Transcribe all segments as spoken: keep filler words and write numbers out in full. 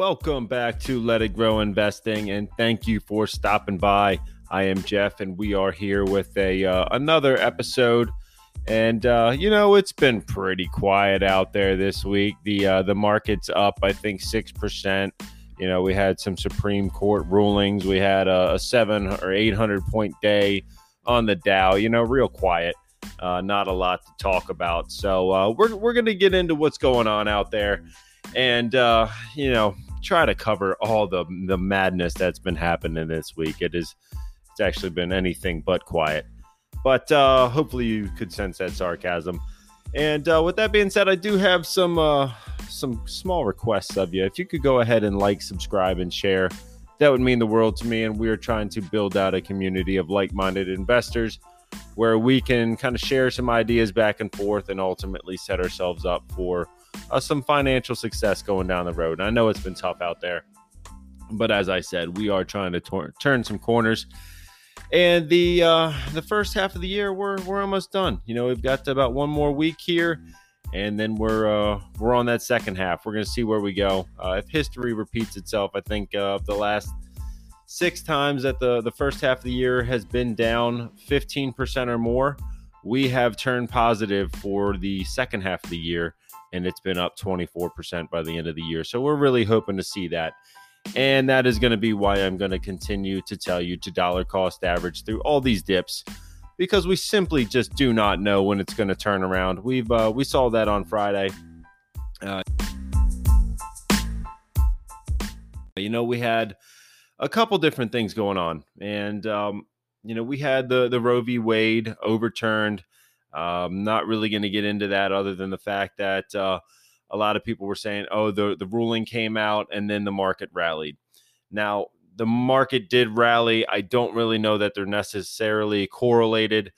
Welcome back to Let It Grow Investing, and thank you for stopping by. I am Jeff, and we are here with a uh, another episode. And, uh, you know, it's been pretty quiet out there this week. The uh, the market's up, I think, six percent. You know, we had some Supreme Court rulings. We had a, a seven or eight hundred point day on the Dow, you know, real quiet. Uh, not a lot to talk about. So uh, we're, we're going to get into what's going on out there. And, uh, you know, try to cover all the the madness that's been happening this week. It is, it's actually been anything but quiet. But uh, hopefully you could sense that sarcasm. And uh, with that being said, I do have some uh, some small requests of you. If you could go ahead and like, subscribe, and share, that would mean the world to me. And we are trying to build out a community of like-minded investors where we can kind of share some ideas back and forth and ultimately set ourselves up for Uh, some financial success going down the road. And I know it's been tough out there, but as I said, we are trying to tor- turn some corners. And the uh, the first half of the year, we're we're almost done. You know, we've got about one more week here, and then we're uh, we're on that second half. We're going to see where we go. Uh, if history repeats itself, I think uh, the last six times that the the first half of the year has been down fifteen percent or more, we have turned positive for the second half of the year. And it's been up twenty-four percent by the end of the year. So we're really hoping to see that. And that is going to be why I'm going to continue to tell you to dollar cost average through all these dips, because we simply just do not know when it's going to turn around. We've uh, we saw that on Friday. Uh, you know, we had a couple different things going on. And, um, you know, we had the, the Roe v. Wade overturned. I'm not really going to get into that other than the fact that uh, a lot of people were saying, oh, the, the ruling came out and then the market rallied. Now, the market did rally. I don't really know that they're necessarily correlated.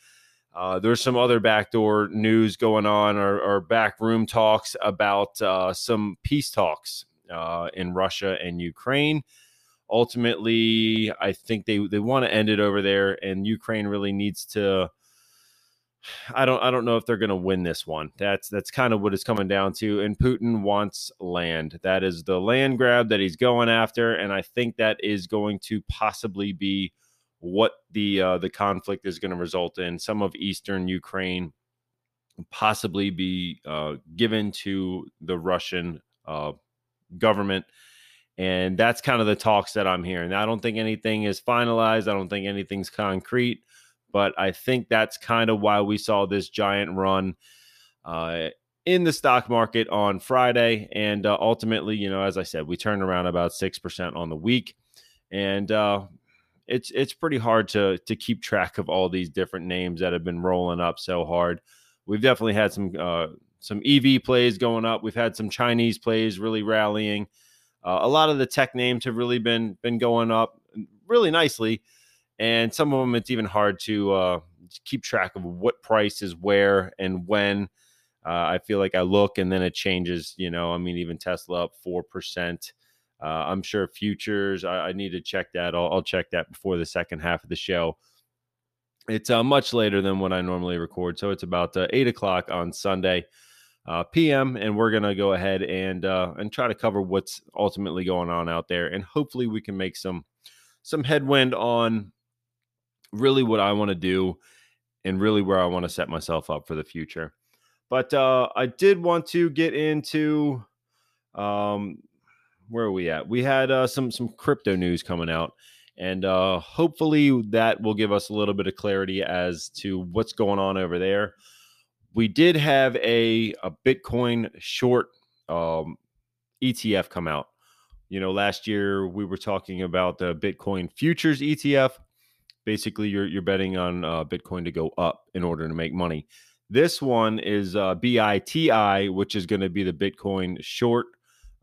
Uh, there's some other backdoor news going on or, or backroom talks about uh, some peace talks uh, in Russia and Ukraine. Ultimately, I think they, they want to end it over there, and Ukraine really needs to... I don't I don't know if they're going to win this one. That's that's kind of what it's coming down to. And Putin wants land. That is the land grab that he's going after. And I think that is going to possibly be what the uh, the conflict is going to result in. Some of eastern Ukraine possibly be uh, given to the Russian uh, government. And that's kind of the talks that I'm hearing. I don't think anything is finalized. I don't think anything's concrete. But I think that's kind of why we saw this giant run uh, in the stock market on Friday. And uh, ultimately, you know, as I said, we turned around about six percent on the week. And uh, it's it's pretty hard to, to keep track of all these different names that have been rolling up so hard. We've definitely had some, uh, some E V plays going up. We've had some Chinese plays really rallying. Uh, a lot of the tech names have really been been going up really nicely. And some of them, it's even hard to uh, keep track of what price is where and when. Uh, I feel like I look and then it changes. You know, I mean, even Tesla up four percent. Uh, I'm sure futures, I, I need to check that. I'll, I'll check that before the second half of the show. It's uh, much later than when I normally record. So it's about uh, eight o'clock on Sunday uh, p m. And we're going to go ahead and uh, and try to cover what's ultimately going on out there. And hopefully we can make some some headwind on really what I want to do and really where I want to set myself up for the future. But uh, I did want to get into, um, where are we at? We had uh, some, some crypto news coming out, and uh, hopefully that will give us a little bit of clarity as to what's going on over there. We did have a, a Bitcoin short um, E T F come out. You know, last year we were talking about the Bitcoin futures E T F. Basically, you're you're betting on uh, Bitcoin to go up in order to make money. This one is uh, B I T I, which is going to be the Bitcoin short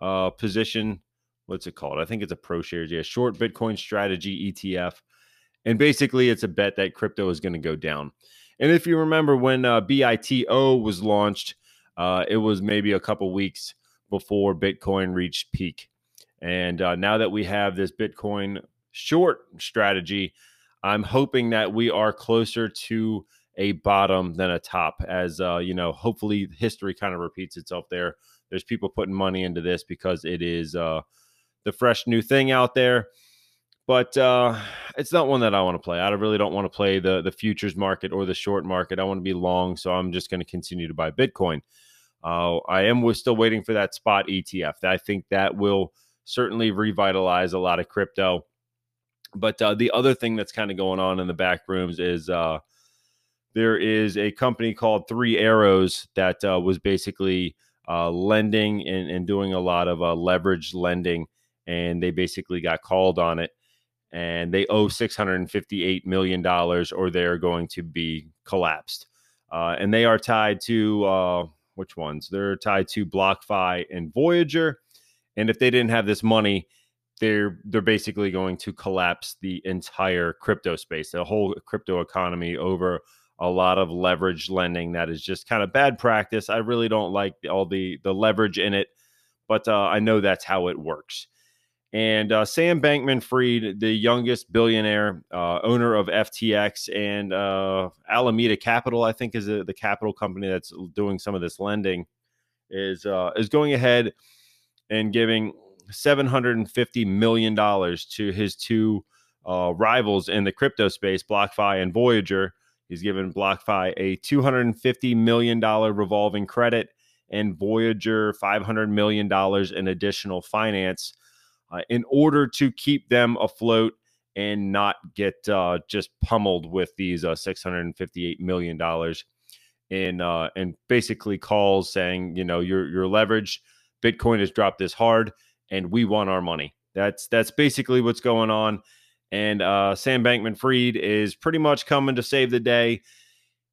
uh, position. What's it called? I think it's a ProShares. Yeah, short Bitcoin strategy E T F. And basically, it's a bet that crypto is going to go down. And if you remember when uh, B I T O was launched, uh, it was maybe a couple weeks before Bitcoin reached peak. And uh, now that we have this Bitcoin short strategy, I'm hoping that we are closer to a bottom than a top, as uh, you know, hopefully history kind of repeats itself there. There's people putting money into this because it is uh, the fresh new thing out there. But uh, it's not one that I want to play. I really don't want to play the, the futures market or the short market. I want to be long, so I'm just going to continue to buy Bitcoin. Uh, I am we're still waiting for that spot E T F. I think that will certainly revitalize a lot of crypto. But uh, the other thing that's kind of going on in the back rooms is uh, there is a company called Three Arrows that uh, was basically uh, lending and, and doing a lot of uh, leverage lending, and they basically got called on it, and they owe six hundred fifty-eight million dollars or they're going to be collapsed. Uh, and they are tied to, uh, which ones? They're tied to BlockFi and Voyager. And if they didn't have this money, they're they're basically going to collapse the entire crypto space, the whole crypto economy over a lot of leverage lending that is just kind of bad practice. I really don't like all the, the leverage in it, but uh, I know that's how it works. And uh, Sam Bankman-Fried, the youngest billionaire, uh, owner of F T X and uh, Alameda Capital, I think is a, the capital company that's doing some of this lending, is uh, is going ahead and giving seven hundred fifty million dollars to his two uh, rivals in the crypto space, BlockFi and Voyager. He's given BlockFi a two hundred fifty million dollars revolving credit and Voyager five hundred million dollars in additional finance uh, in order to keep them afloat and not get uh, just pummeled with these uh, six hundred fifty-eight million dollars in uh, and basically calls saying, you know, your your leverage, Bitcoin has dropped this hard, and we want our money. That's that's basically what's going on. And uh, Sam Bankman-Fried is pretty much coming to save the day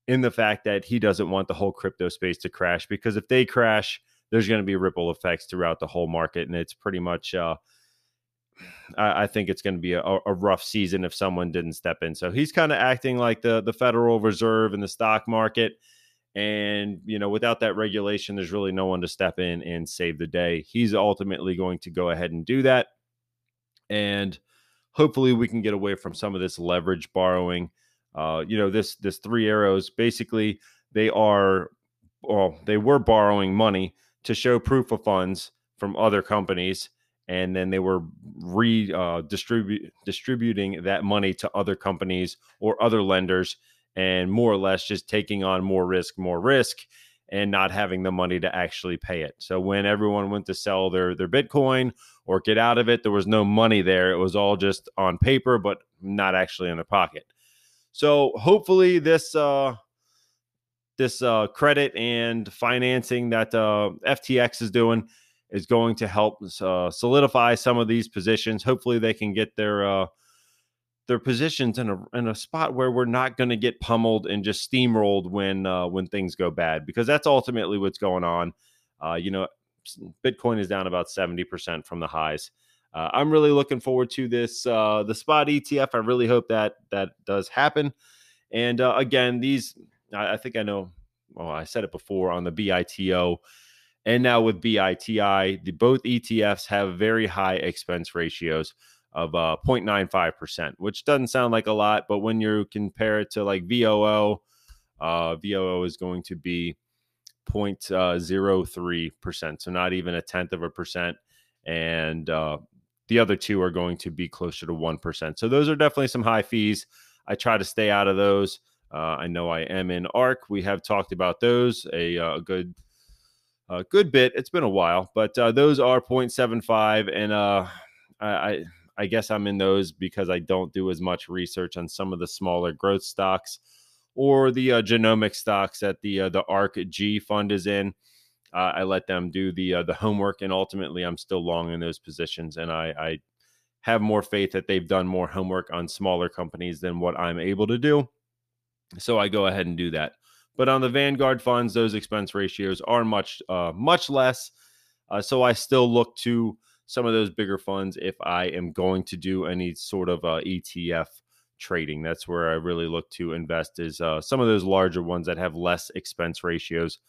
in the fact that he doesn't want the whole crypto space to crash, because if they crash, there's going to be ripple effects throughout the whole market. And it's pretty much, uh, I, I think it's going to be a, a rough season if someone didn't step in. So he's kind of acting like the, the Federal Reserve in the stock market. And, you know, without that regulation, there's really no one to step in and save the day. He's ultimately going to go ahead and do that. And hopefully we can get away from some of this leverage borrowing. Uh, you know, this this Three Arrows, basically, they are, well, they were borrowing money to show proof of funds from other companies. And then they were re uh, distribu- distributing that money to other companies or other lenders, and more or less just taking on more risk, more risk, and not having the money to actually pay it. So when everyone went to sell their, their Bitcoin or get out of it, there was no money there. It was all just on paper, but not actually in the pocket. So hopefully this uh, this uh, credit and financing that uh, F T X is doing is going to help uh, solidify some of these positions. Hopefully they can get their... Uh, their positions in a in a spot where we're not going to get pummeled and just steamrolled when uh, when things go bad, because that's ultimately what's going on. Uh, you know, Bitcoin is down about seventy percent from the highs. Uh, I'm really looking forward to this uh, the spot E T F. I really hope that that does happen. And uh, again, these I, I think I know. Well, I said it before on the B I T O, and now with B I T I, the both E T Fs have very high expense ratios of uh, zero point nine five percent, which doesn't sound like a lot, but when you compare it to like V O O, uh, V O O is going to be zero point zero three percent, so not even a tenth of a percent, and uh, the other two are going to be closer to one percent. So those are definitely some high fees. I try to stay out of those. Uh, I know I am in ARC. We have talked about those a, a good a good bit. It's been a while, but uh, those are zero point seven five, and uh, I... I I guess I'm in those because I don't do as much research on some of the smaller growth stocks or the uh, genomic stocks that the uh, the ARC G fund is in. Uh, I let them do the uh, the homework, and ultimately I'm still long in those positions. And I, I have more faith that they've done more homework on smaller companies than what I'm able to do. So I go ahead and do that. But on the Vanguard funds, those expense ratios are much, uh, much less. Uh, so I still look to some of those bigger funds if I am going to do any sort of uh, E T F trading. That's where I really look to invest, is uh, some of those larger ones that have less expense ratios,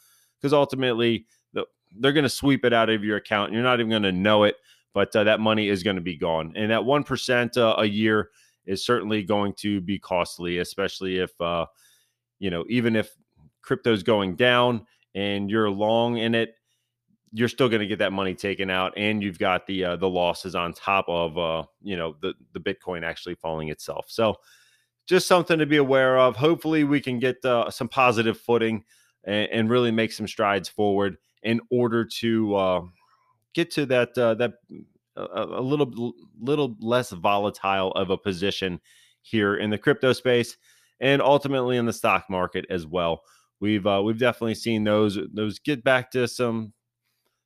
because ultimately the, they're going to sweep it out of your account. You're not even going to know it, but uh, that money is going to be gone. And that one percent uh, a year is certainly going to be costly, especially if, uh, you know, even if crypto's going down and you're long in it, you're still going to get that money taken out, and you've got the uh, the losses on top of uh, you know the the Bitcoin actually falling itself. So just something to be aware of. Hopefully, we can get uh, some positive footing and, and really make some strides forward in order to uh, get to that uh, that uh, a little little less volatile of a position here in the crypto space, and ultimately in the stock market as well. We've uh, we've definitely seen those those get back to some.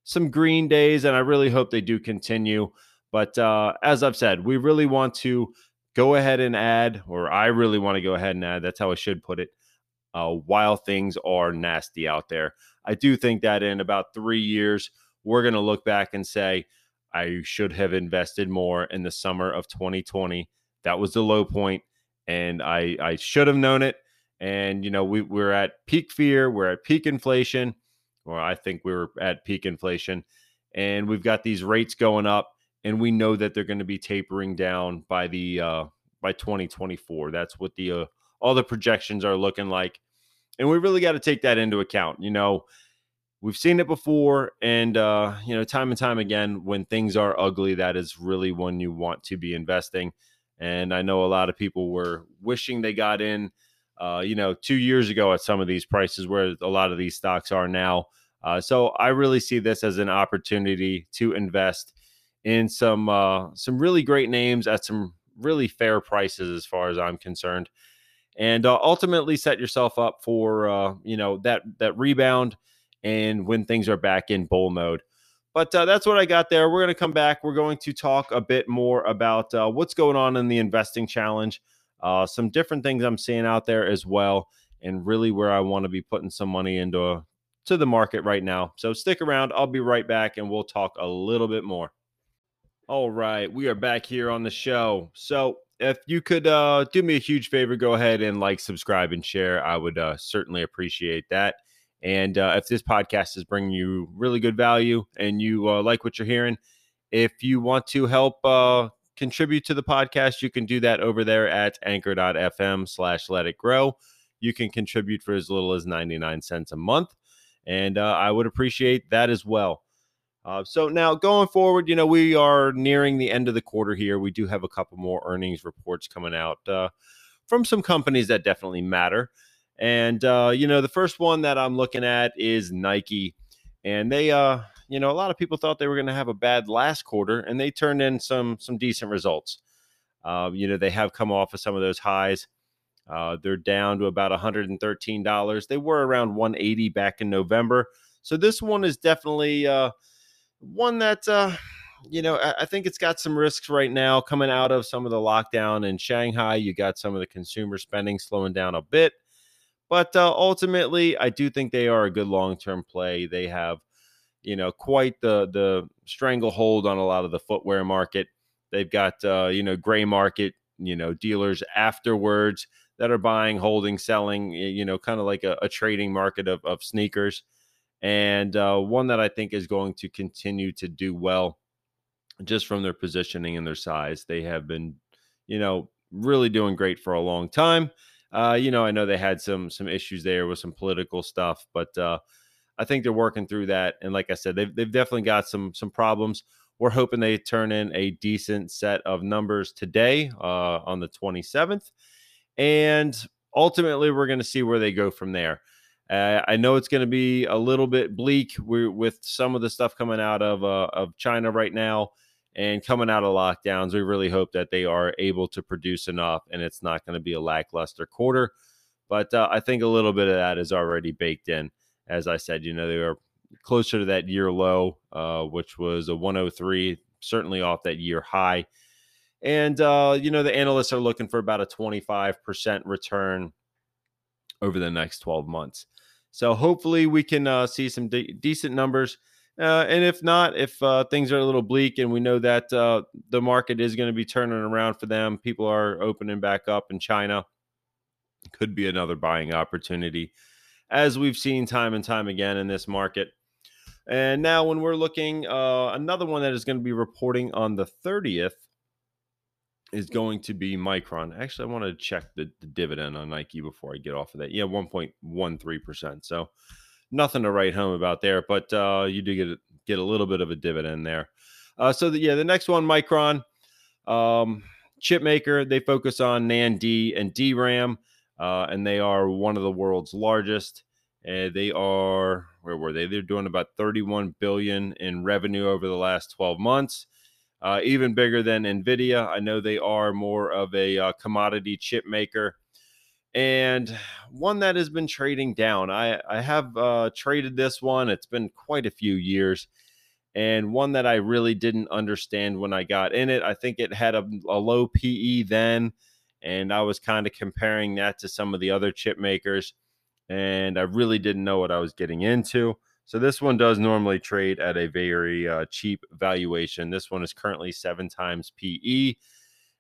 some green days, and I really hope they do continue. But uh, as I've said, we really want to go ahead and add, or I really want to go ahead and add, that's how I should put it, uh, while things are nasty out there. I do think that in about three years, we're going to look back and say, I should have invested more in the summer of twenty twenty. That was the low point, and I, I should have known it. And, you know, we, we're at peak fear, we're at peak inflation. Or I think we were at peak inflation, and we've got these rates going up, and we know that they're going to be tapering down by the uh, by twenty twenty-four. That's what the uh, all the projections are looking like, and we really got to take that into account. You know, we've seen it before, and uh, you know, time and time again, when things are ugly, that is really when you want to be investing. And I know a lot of people were wishing they got in. Uh, you know, two years ago at some of these prices where a lot of these stocks are now. Uh, so I really see this as an opportunity to invest in some uh, some really great names at some really fair prices as far as I'm concerned. And uh, ultimately set yourself up for, uh, you know, that that rebound and when things are back in bull mode. But uh, that's what I got there. We're going to come back. We're going to talk a bit more about uh, what's going on in the investing challenge. Uh, some different things I'm seeing out there as well, and really where I want to be putting some money into uh, to the market right now. So stick around. I'll be right back, and we'll talk a little bit more. All right. We are back here on the show. So if you could uh, do me a huge favor, go ahead and like, subscribe, and share. I would uh, certainly appreciate that. And uh, if this podcast is bringing you really good value and you uh, like what you're hearing, if you want to help uh contribute to the podcast, you can do that over there at anchor dot f m slash let it grow. You can contribute for as little as ninety-nine cents a month, and uh, I would appreciate that as well. Uh, so now going forward, you know, we are nearing the end of the quarter here. We do have a couple more earnings reports coming out uh, from some companies that definitely matter. And, uh, you know, the first one that I'm looking at is Nike. And they, uh, you know, a lot of people thought they were going to have a bad last quarter, and they turned in some some decent results. Uh, you know, they have come off of some of those highs. Uh, they're down to about one hundred thirteen dollars. They were around one hundred eighty dollars back in November. So this one is definitely uh, one that, uh, you know, I, I think it's got some risks right now coming out of some of the lockdown in Shanghai. You got some of the consumer spending slowing down a bit. But uh, ultimately, I do think they are a good long-term play. They have, you know, quite the the stranglehold on a lot of the footwear market. They've got, uh, you know, gray market, you know, dealers afterwards that are buying, holding, selling, you know, kind of like a, a trading market of, of sneakers. And uh, one that I think is going to continue to do well just from their positioning and their size. They have been, you know, really doing great for a long time. Uh, you know, I know they had some some issues there with some political stuff, but uh I think they're working through that. And like I said, they've, they've definitely got some, some problems. We're hoping they turn in a decent set of numbers today uh, on the twenty-seventh. And ultimately, we're going to see where they go from there. Uh, I know it's going to be a little bit bleak we're, with some of the stuff coming out of, uh, of China right now and coming out of lockdowns. We really hope that they are able to produce enough and it's not going to be a lackluster quarter. But uh, I think a little bit of that is already baked in. As I said, you know, they were closer to that year low, uh, which was a one oh three, certainly off that year high. And, uh, you know, the analysts are looking for about a twenty-five percent return over the next twelve months. So hopefully we can uh, see some de- decent numbers. Uh, and if not, if uh, things are a little bleak and we know that uh, the market is going to be turning around for them, people are opening back up in China, could be another buying opportunity, as we've seen time and time again in this market. And now when we're looking, uh, another one that is going to be reporting on the thirtieth is going to be Micron. Actually, I want to check the, the dividend on Nike before I get off of that. Yeah, one point one three percent. So nothing to write home about there, but uh, you do get get a little bit of a dividend there. Uh, so, the, yeah, the next one, Micron, um, chip maker. They focus on NAND and D RAM, uh, and they are one of the world's largest. Uh, they are, where were they? They're doing about thirty-one billion dollars in revenue over the last twelve months, uh, even bigger than NVIDIA. I know they are more of a uh, commodity chip maker, and one that has been trading down. I, I have uh, traded this one. It's been quite a few years, and one that I really didn't understand when I got in it. I think it had a, a low P E then, and I was kind of comparing that to some of the other chip makers, and I really didn't know what I was getting into. So this one does normally trade at a very uh, cheap valuation. This one is currently seven times P E.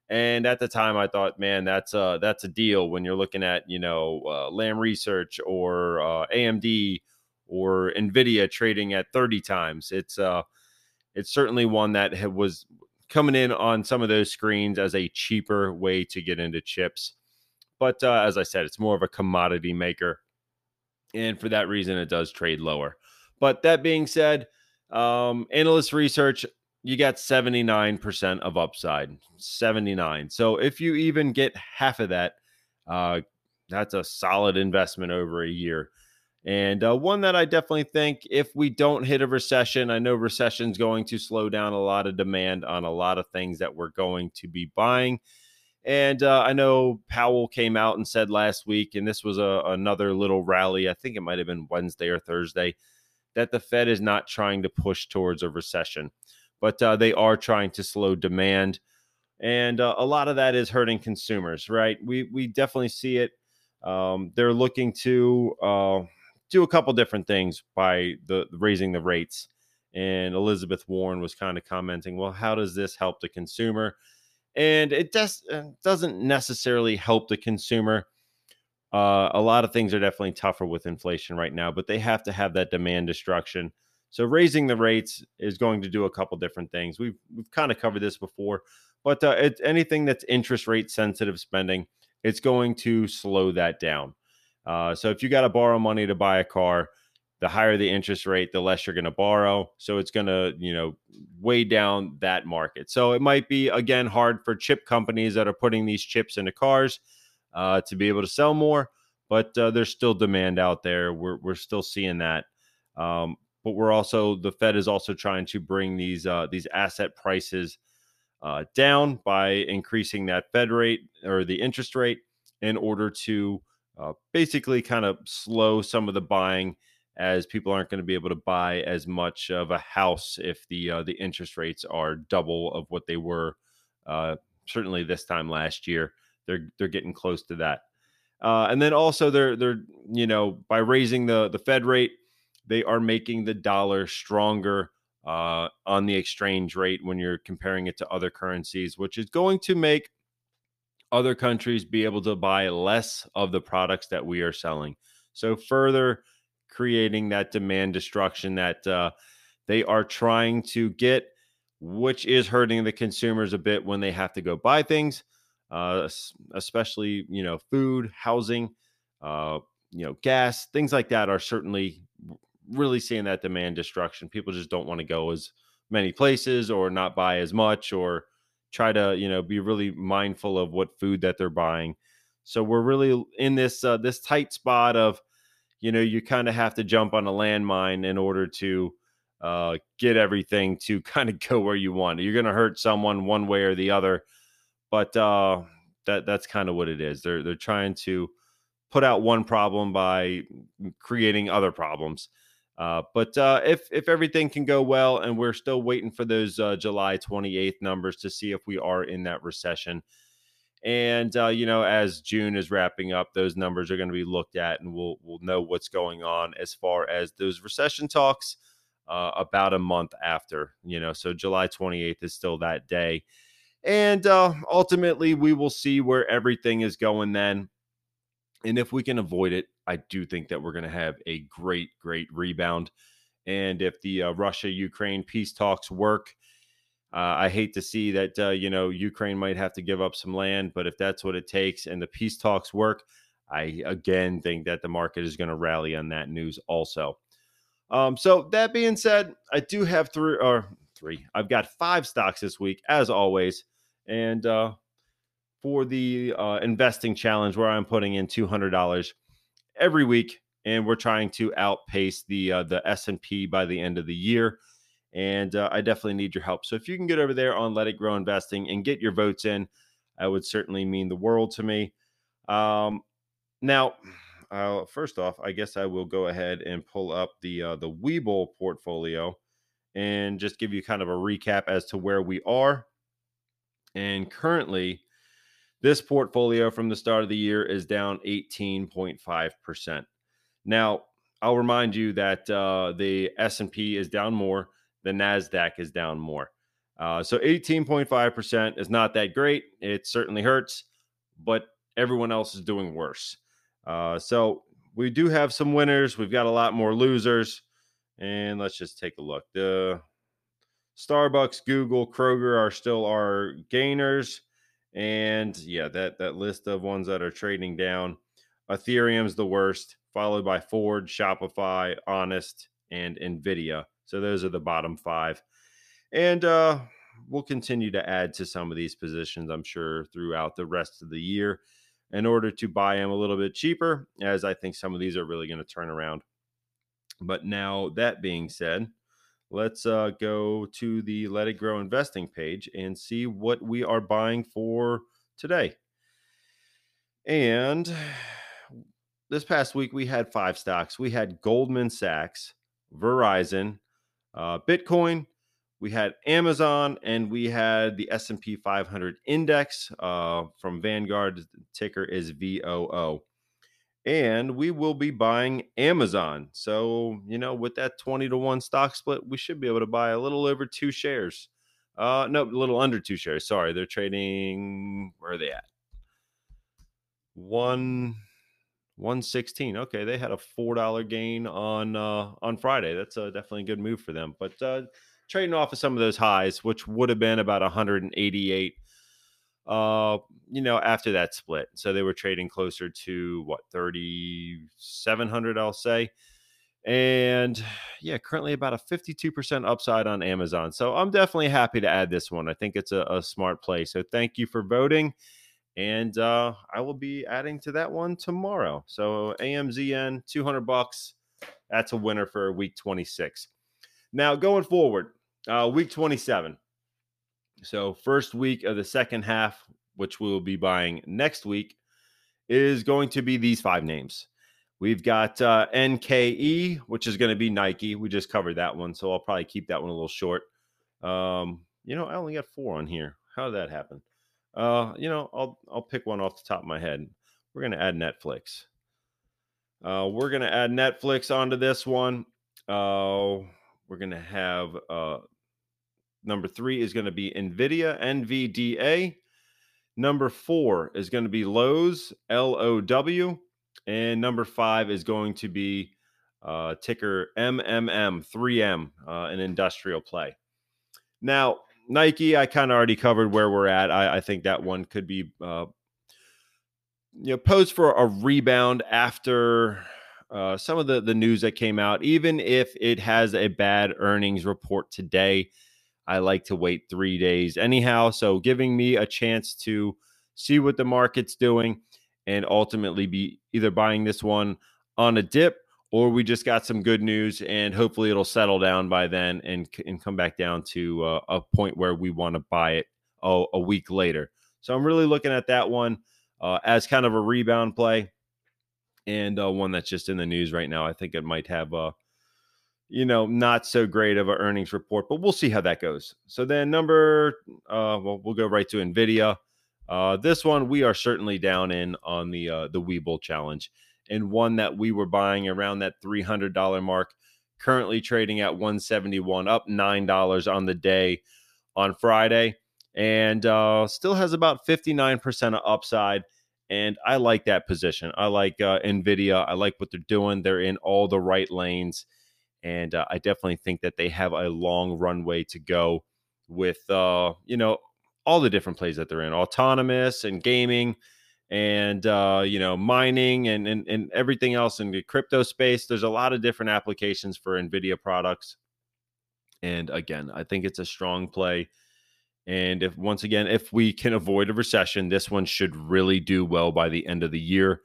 And at the time, I thought, man, that's a, that's a deal when you're looking at, you know, uh, Lam Research or uh, A M D or NVIDIA trading at thirty times. It's uh, it's certainly one that was coming in on some of those screens as a cheaper way to get into chips. But uh, as I said, it's more of a commodity maker. And for that reason, it does trade lower. But that being said, um, analyst research, you got seventy-nine percent of upside, seventy-nine. So if you even get half of that, uh, that's a solid investment over a year. And uh, one that I definitely think if we don't hit a recession, I know recession's going to slow down a lot of demand on a lot of things that we're going to be buying. And uh, I know Powell came out and said last week, and this was a, another little rally, I think it might have been Wednesday or Thursday, that the Fed is not trying to push towards a recession. But uh, they are trying to slow demand. And uh, a lot of that is hurting consumers, right? We we definitely see it. Um, they're looking to uh, do a couple different things by the raising the rates. And Elizabeth Warren was kind of commenting, well, how does this help the consumer? And it just doesn't necessarily help the consumer. Uh, a lot of things are definitely tougher with inflation right now, but they have to have that demand destruction. So raising the rates is going to do a couple different things. We've we've kind of covered this before, but uh, it's anything that's interest rate sensitive spending, it's going to slow that down. Uh, so if you got to borrow money to buy a car, the higher the interest rate, the less you're going to borrow. So it's going to, you know, weigh down that market. So it might be, again, hard for chip companies that are putting these chips into cars uh, to be able to sell more, but uh, there's still demand out there. We're we're still seeing that. Um, But we're also, the Fed is also trying to bring these uh, these asset prices uh, down by increasing that Fed rate or the interest rate in order to uh, basically kind of slow some of the buying, as people aren't going to be able to buy as much of a house if the uh, the interest rates are double of what they were uh, certainly this time last year. They're they're getting close to that, uh, and then also they're they're you know by raising the the Fed rate, they are making the dollar stronger uh, on the exchange rate when you're comparing it to other currencies, which is going to make other countries be able to buy less of the products that we are selling. So further creating that demand destruction that uh, they are trying to get, which is hurting the consumers a bit when they have to go buy things, uh, especially, you know, food, housing, uh, you know, gas, things like that are certainly really seeing that demand destruction. People just don't want to go as many places or not buy as much or try to, you know, be really mindful of what food that they're buying. So we're really in this, uh, this tight spot of, you know, you kind of have to jump on a landmine in order to uh, get everything to kind of go where you want. You're going to hurt someone one way or the other, but uh, that that's kind of what it is. They're, they're trying to put out one problem by creating other problems. Uh, but uh, if if everything can go well, and we're still waiting for those uh, July twenty-eighth numbers to see if we are in that recession. And, uh, you know, as June is wrapping up, those numbers are going to be looked at, and we'll we'll know what's going on as far as those recession talks uh, about a month after, you know, so July twenty-eighth is still that day. And uh, ultimately, we will see where everything is going then. And if we can avoid it, I do think that we're going to have a great, great rebound. And if the uh, Russia-Ukraine peace talks work, uh, I hate to see that, uh, you know, Ukraine might have to give up some land. But if that's what it takes and the peace talks work, I, again, think that the market is going to rally on that news also. Um, so that being said, I do have three or three. I've got five stocks this week, as always. And uh, for the uh, investing challenge, where I'm putting in two hundred dollars every week, and we're trying to outpace the uh, the S and P by the end of the year. And uh, I definitely need your help. So if you can get over there on Let It Grow Investing and get your votes in, that would certainly mean the world to me. Um, now, uh, first off, I guess I will go ahead and pull up the uh, the Webull portfolio and just give you kind of a recap as to where we are. And currently, this portfolio from the start of the year is down eighteen point five percent. Now, I'll remind you that uh, the S and P is down more. The NASDAQ is down more. Uh, so eighteen point five percent is not that great. It certainly hurts, but everyone else is doing worse. Uh, so we do have some winners. We've got a lot more losers. And let's just take a look. The Starbucks, Google, Kroger are still our gainers. And yeah, that, that list of ones that are trading down. Ethereum's the worst, followed by Ford, Shopify, Honest, and NVIDIA. So those are the bottom five. And uh, we'll continue to add to some of these positions, I'm sure, throughout the rest of the year in order to buy them a little bit cheaper, as I think some of these are really going to turn around. But now, that being said, let's uh, go to the Let It Grow Investing page and see what we are buying for today. And this past week, we had five stocks. We had Goldman Sachs, Verizon, uh, Bitcoin, we had Amazon, and we had the S and P five hundred index uh, from Vanguard. The ticker is V O O. And we will be buying Amazon. So, you know, with that twenty to one stock split, we should be able to buy a little over two shares. Uh, no, a little under two shares. Sorry, they're trading, where are they at? One... one sixteen. Okay, they had a four dollar gain on uh, on Friday. That's uh, definitely a good move for them. But uh, trading off of some of those highs, which would have been about one hundred eighty-eight, uh, you know, after that split. So they were trading closer to, what, thirty-seven hundred, I'll say. And, yeah, currently about a fifty-two percent upside on Amazon. So I'm definitely happy to add this one. I think it's a, a smart play. So thank you for voting. And uh, I will be adding to that one tomorrow. So A M Z N, two hundred bucks. That's a winner for week twenty-six. Now, going forward, uh, week twenty-seven. So first week of the second half, which we will be buying next week, is going to be these five names. We've got uh, N K E, which is going to be Nike. We just covered that one, so I'll probably keep that one a little short. Um, you know, I only got four on here. How did that happen? Uh, you know, I'll I'll pick one off the top of my head. We're gonna add Netflix. Uh, we're gonna add Netflix onto this one. Uh, we're gonna have uh, number three is gonna be NVIDIA, N V D A. Number four is gonna be Lowe's, L O W, and number five is going to be uh, ticker M M M, three M, uh, an industrial play. Now, Nike, I kind of already covered where we're at. I, I think that one could be, uh, you know, posed for a rebound after uh, some of the, the news that came out. Even if it has a bad earnings report today, I like to wait three days anyhow. So giving me a chance to see what the market's doing and ultimately be either buying this one on a dip, or we just got some good news and hopefully it'll settle down by then and, and come back down to uh, a point where we want to buy it oh, a week later. So I'm really looking at that one uh, as kind of a rebound play, and uh, one that's just in the news right now. I think it might have a, you know, not so great of an earnings report, but we'll see how that goes. So then number, uh, well, we'll go right to NVIDIA. Uh, this one, we are certainly down in on the, uh, the Webull challenge. And one that we were buying around that three hundred dollars mark, currently trading at one seventy-one, up nine dollars on the day on Friday, and uh, still has about fifty-nine percent of upside. And I like that position. I like uh, NVIDIA. I like what they're doing. They're in all the right lanes. And uh, I definitely think that they have a long runway to go with, uh, you know, all the different plays that they're in, autonomous and gaming. and uh, you know, mining and, and and everything else in the crypto space. There's a lot of different applications for NVIDIA products. And again, I think it's a strong play. And if once again, if we can avoid a recession, this one should really do well by the end of the year.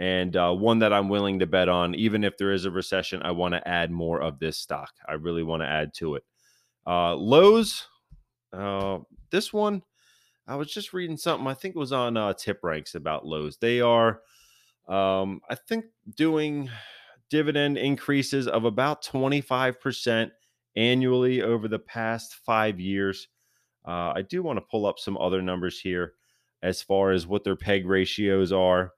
And uh, one that I'm willing to bet on, even if there is a recession, I want to add more of this stock. I really want to add to it. Uh, Lowe's, uh, this one, I was just reading something. I think it was on uh, Tip Ranks about Lowe's. They are, um, I think, doing dividend increases of about twenty-five percent annually over the past five years. Uh, I do want to pull up some other numbers here as far as what their P E G ratios are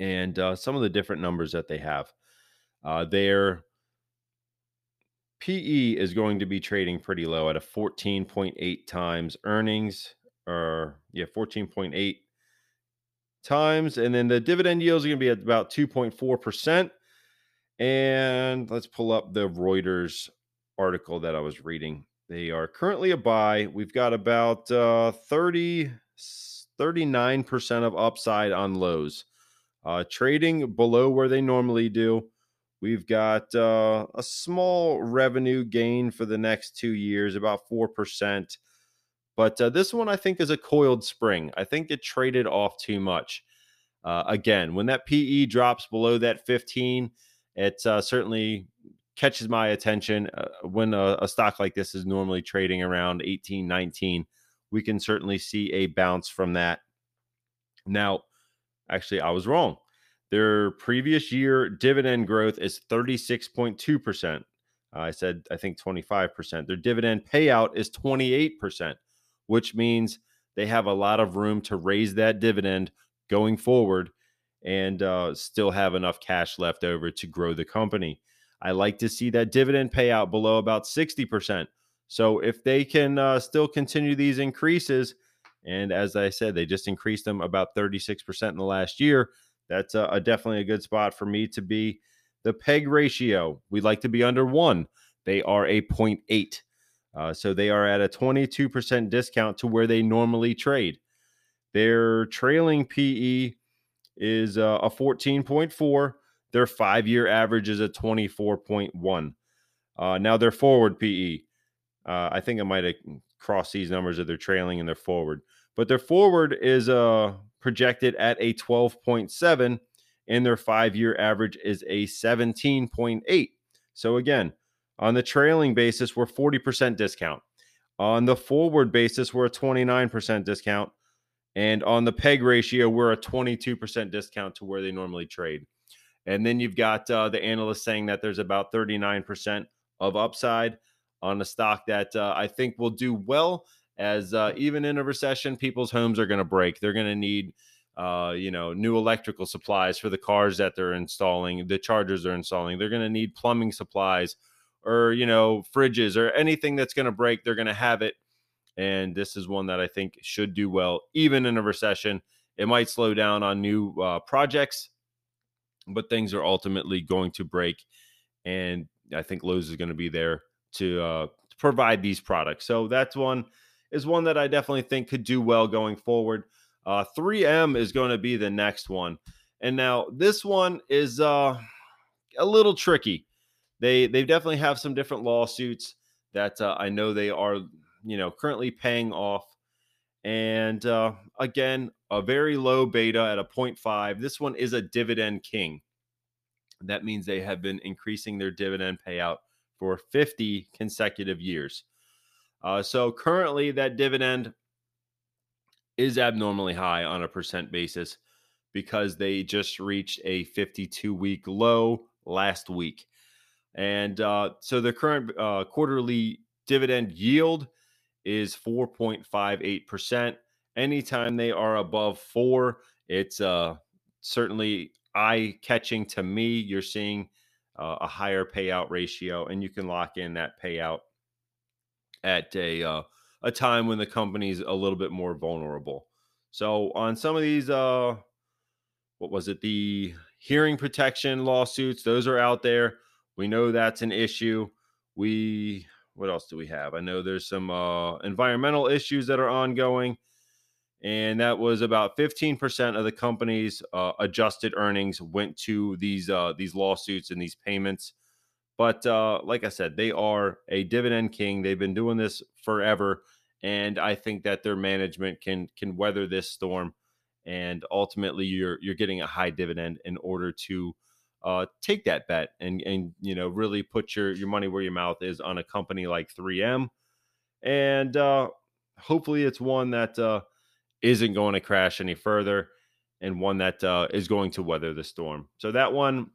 and uh, some of the different numbers that they have. Uh, their P E is going to be trading pretty low at a fourteen point eight times earnings, or yeah, fourteen point eight times. And then the dividend yields are going to be at about two point four percent. And let's pull up the Reuters article that I was reading. They are currently a buy. We've got about uh, thirty, thirty-nine percent of upside on Lowe's, uh, trading below where they normally do. We've got uh, a small revenue gain for the next two years, about four percent. But uh, this one, I think, is a coiled spring. I think it traded off too much. Uh, again, when that P E drops below that fifteen, it uh, certainly catches my attention. Uh, when a, a stock like this is normally trading around eighteen, nineteen, we can certainly see a bounce from that. Now, actually, I was wrong. Their previous year dividend growth is thirty-six point two percent. Uh, I said, I think twenty-five percent. Their dividend payout is twenty-eight percent, which means they have a lot of room to raise that dividend going forward and uh, still have enough cash left over to grow the company. I like to see that dividend payout below about sixty percent. So if they can uh, still continue these increases, and as I said, they just increased them about thirty-six percent in the last year, that's uh, a definitely a good spot for me to be. The P E G ratio, we like to be under one. They are a zero point eight. Uh, so they are at a twenty-two percent discount to where they normally trade. Their trailing P E is uh, a fourteen point four. Their five-year average is a twenty-four point one. Uh, now their forward P E, uh, I think I might have crossed these numbers of their trailing and their forward, but their forward is uh, projected at a twelve point seven, and their five-year average is a seventeen point eight. So again, on the trailing basis, we're forty percent discount. On the forward basis, we're a twenty-nine percent discount. And on the P E G ratio, we're a twenty-two percent discount to where they normally trade. And then you've got uh, the analysts saying that there's about thirty-nine percent of upside on a stock that uh, I think will do well, as uh, even in a recession, people's homes are going to break. They're going to need, uh, you know, new electrical supplies for the cars that they're installing, the chargers they're installing. They're going to need plumbing supplies or, you know, fridges or anything that's going to break. They're going to have it. And this is one that I think should do well, even in a recession. It might slow down on new uh, projects, but things are ultimately going to break. And I think Lowe's is going to be there to uh, provide these products. So that's one is one that I definitely think could do well going forward. Uh, three M is going to be the next one. And now this one is uh, a little tricky. They, they definitely have some different lawsuits that uh, I know they are, you know, currently paying off. And uh, again, a very low beta at a zero point five. This one is a dividend king. That means they have been increasing their dividend payout for fifty consecutive years. Uh, so currently that dividend is abnormally high on a percent basis because they just reached a fifty-two week low last week. And uh, so the current uh, quarterly dividend yield is four point five eight percent. Anytime they are above four, it's uh, certainly eye-catching to me. You're seeing uh, a higher payout ratio, and you can lock in that payout at a uh, a time when the company's a little bit more vulnerable. So on some of these, uh, what was it? The hearing protection lawsuits, those are out there. We know that's an issue. We... What else do we have? I know there's some uh, environmental issues that are ongoing. And that was about fifteen percent of the company's uh, adjusted earnings went to these uh, these lawsuits and these payments. But uh, like I said, they are a dividend king. They've been doing this forever. And I think that their management can can weather this storm. And ultimately, you're you're getting a high dividend in order to uh, take that bet and, and you know, really put your, your money where your mouth is on a company like three M. And uh, hopefully it's one that... Uh, isn't going to crash any further, and one that uh, is going to weather the storm. So that one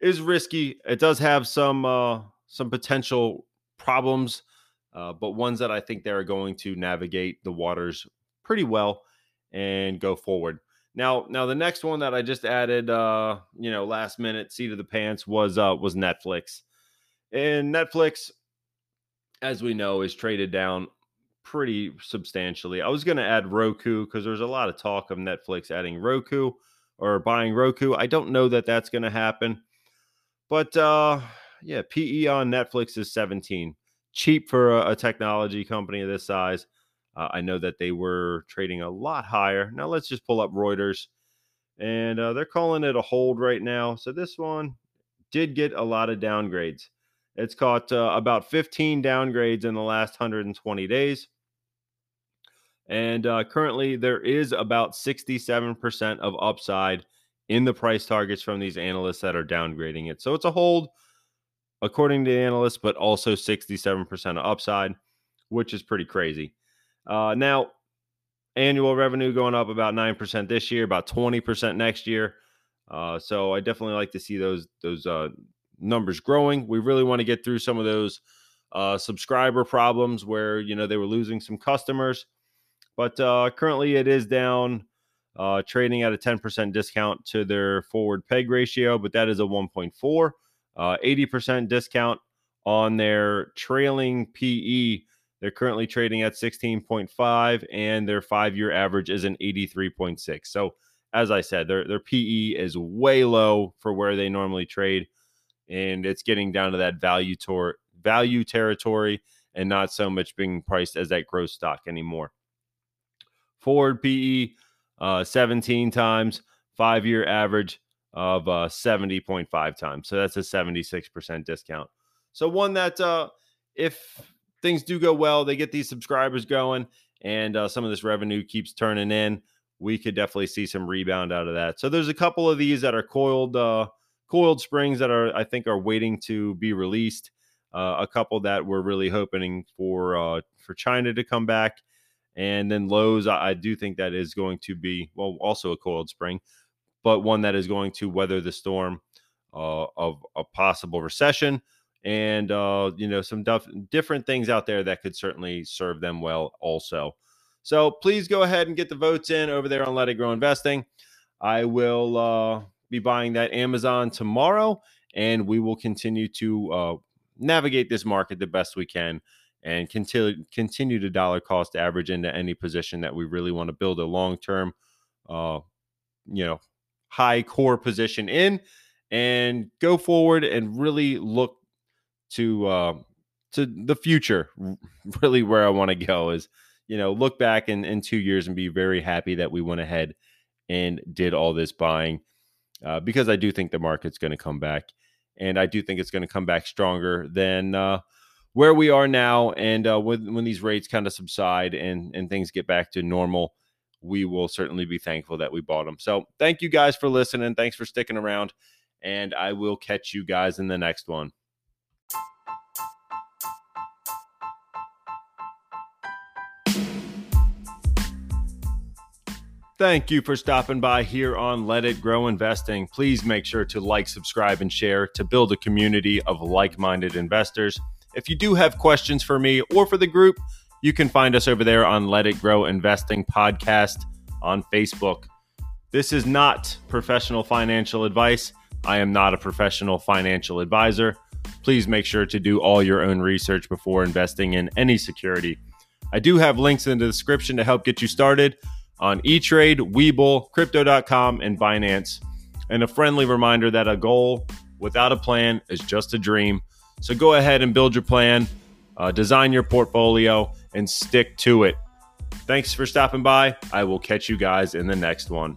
is risky. It does have some uh, some potential problems, uh, but ones that I think they're going to navigate the waters pretty well and go forward. Now, now the next one that I just added, uh, you know, last minute, seat of the pants was uh, was Netflix. And Netflix, as we know, is traded down pretty substantially. I was going to add Roku because there's a lot of talk of Netflix adding Roku or buying Roku. I don't know that that's going to happen. But uh, yeah, P E on Netflix is seventeen. Cheap for a, a technology company of this size. Uh, I know that they were trading a lot higher. Now let's just pull up Reuters. And uh, they're calling it a hold right now. So this one did get a lot of downgrades. It's caught uh, about fifteen downgrades in the last one hundred twenty days. And uh, currently, there is about sixty-seven percent of upside in the price targets from these analysts that are downgrading it. So it's a hold, according to the analysts, but also sixty-seven percent of upside, which is pretty crazy. Uh, now, annual revenue going up about nine percent this year, about twenty percent next year. Uh, so I definitely like to see those those uh, numbers growing. We really want to get through some of those uh, subscriber problems where, you know, they were losing some customers. But uh, currently it is down, uh, trading at a ten percent discount to their forward peg ratio, but that is a one point four, uh, eighty percent discount on their trailing P E. They're currently trading at sixteen point five, and their five-year average is an eighty-three point six. So as I said, their, their P E is way low for where they normally trade, and it's getting down to that value, tor- value territory and not so much being priced as that growth stock anymore. Forward P E, uh, seventeen times, five-year average of uh, seventy point five times. So that's a seventy-six percent discount. So one that uh, if things do go well, they get these subscribers going, and uh, some of this revenue keeps turning in, we could definitely see some rebound out of that. So there's a couple of these that are coiled uh, coiled springs that are I think are waiting to be released. Uh, a couple that we're really hoping for uh, for China to come back. And then Lowe's, I do think that is going to be, well, also a coiled spring, but one that is going to weather the storm uh, of a possible recession and, uh, you know, some def- different things out there that could certainly serve them well also. So please go ahead and get the votes in over there on Let It Grow Investing. I will uh, be buying that Amazon tomorrow, and we will continue to uh, navigate this market the best we can and continue continue to dollar cost average into any position that we really want to build a long-term, uh, you know, high core position in, and go forward and really look to uh, to the future. Really, where I want to go is, you know, look back in, in two years and be very happy that we went ahead and did all this buying, uh, because I do think the market's going to come back, and I do think it's going to come back stronger than Uh, where we are now. And uh, when, when these rates kind of subside and, and things get back to normal, we will certainly be thankful that we bought them. So thank you guys for listening. Thanks for sticking around. And I will catch you guys in the next one. Thank you for stopping by here on Let It Grow Investing. Please make sure to like, subscribe, and share to build a community of like-minded investors. If you do have questions for me or for the group, you can find us over there on Let It Grow Investing Podcast on Facebook. This is not professional financial advice. I am not a professional financial advisor. Please make sure to do all your own research before investing in any security. I do have links in the description to help get you started on E-Trade, Webull, Crypto dot com, and Binance. And a friendly reminder that a goal without a plan is just a dream. So go ahead and build your plan, uh, design your portfolio, and stick to it. Thanks for stopping by. I will catch you guys in the next one.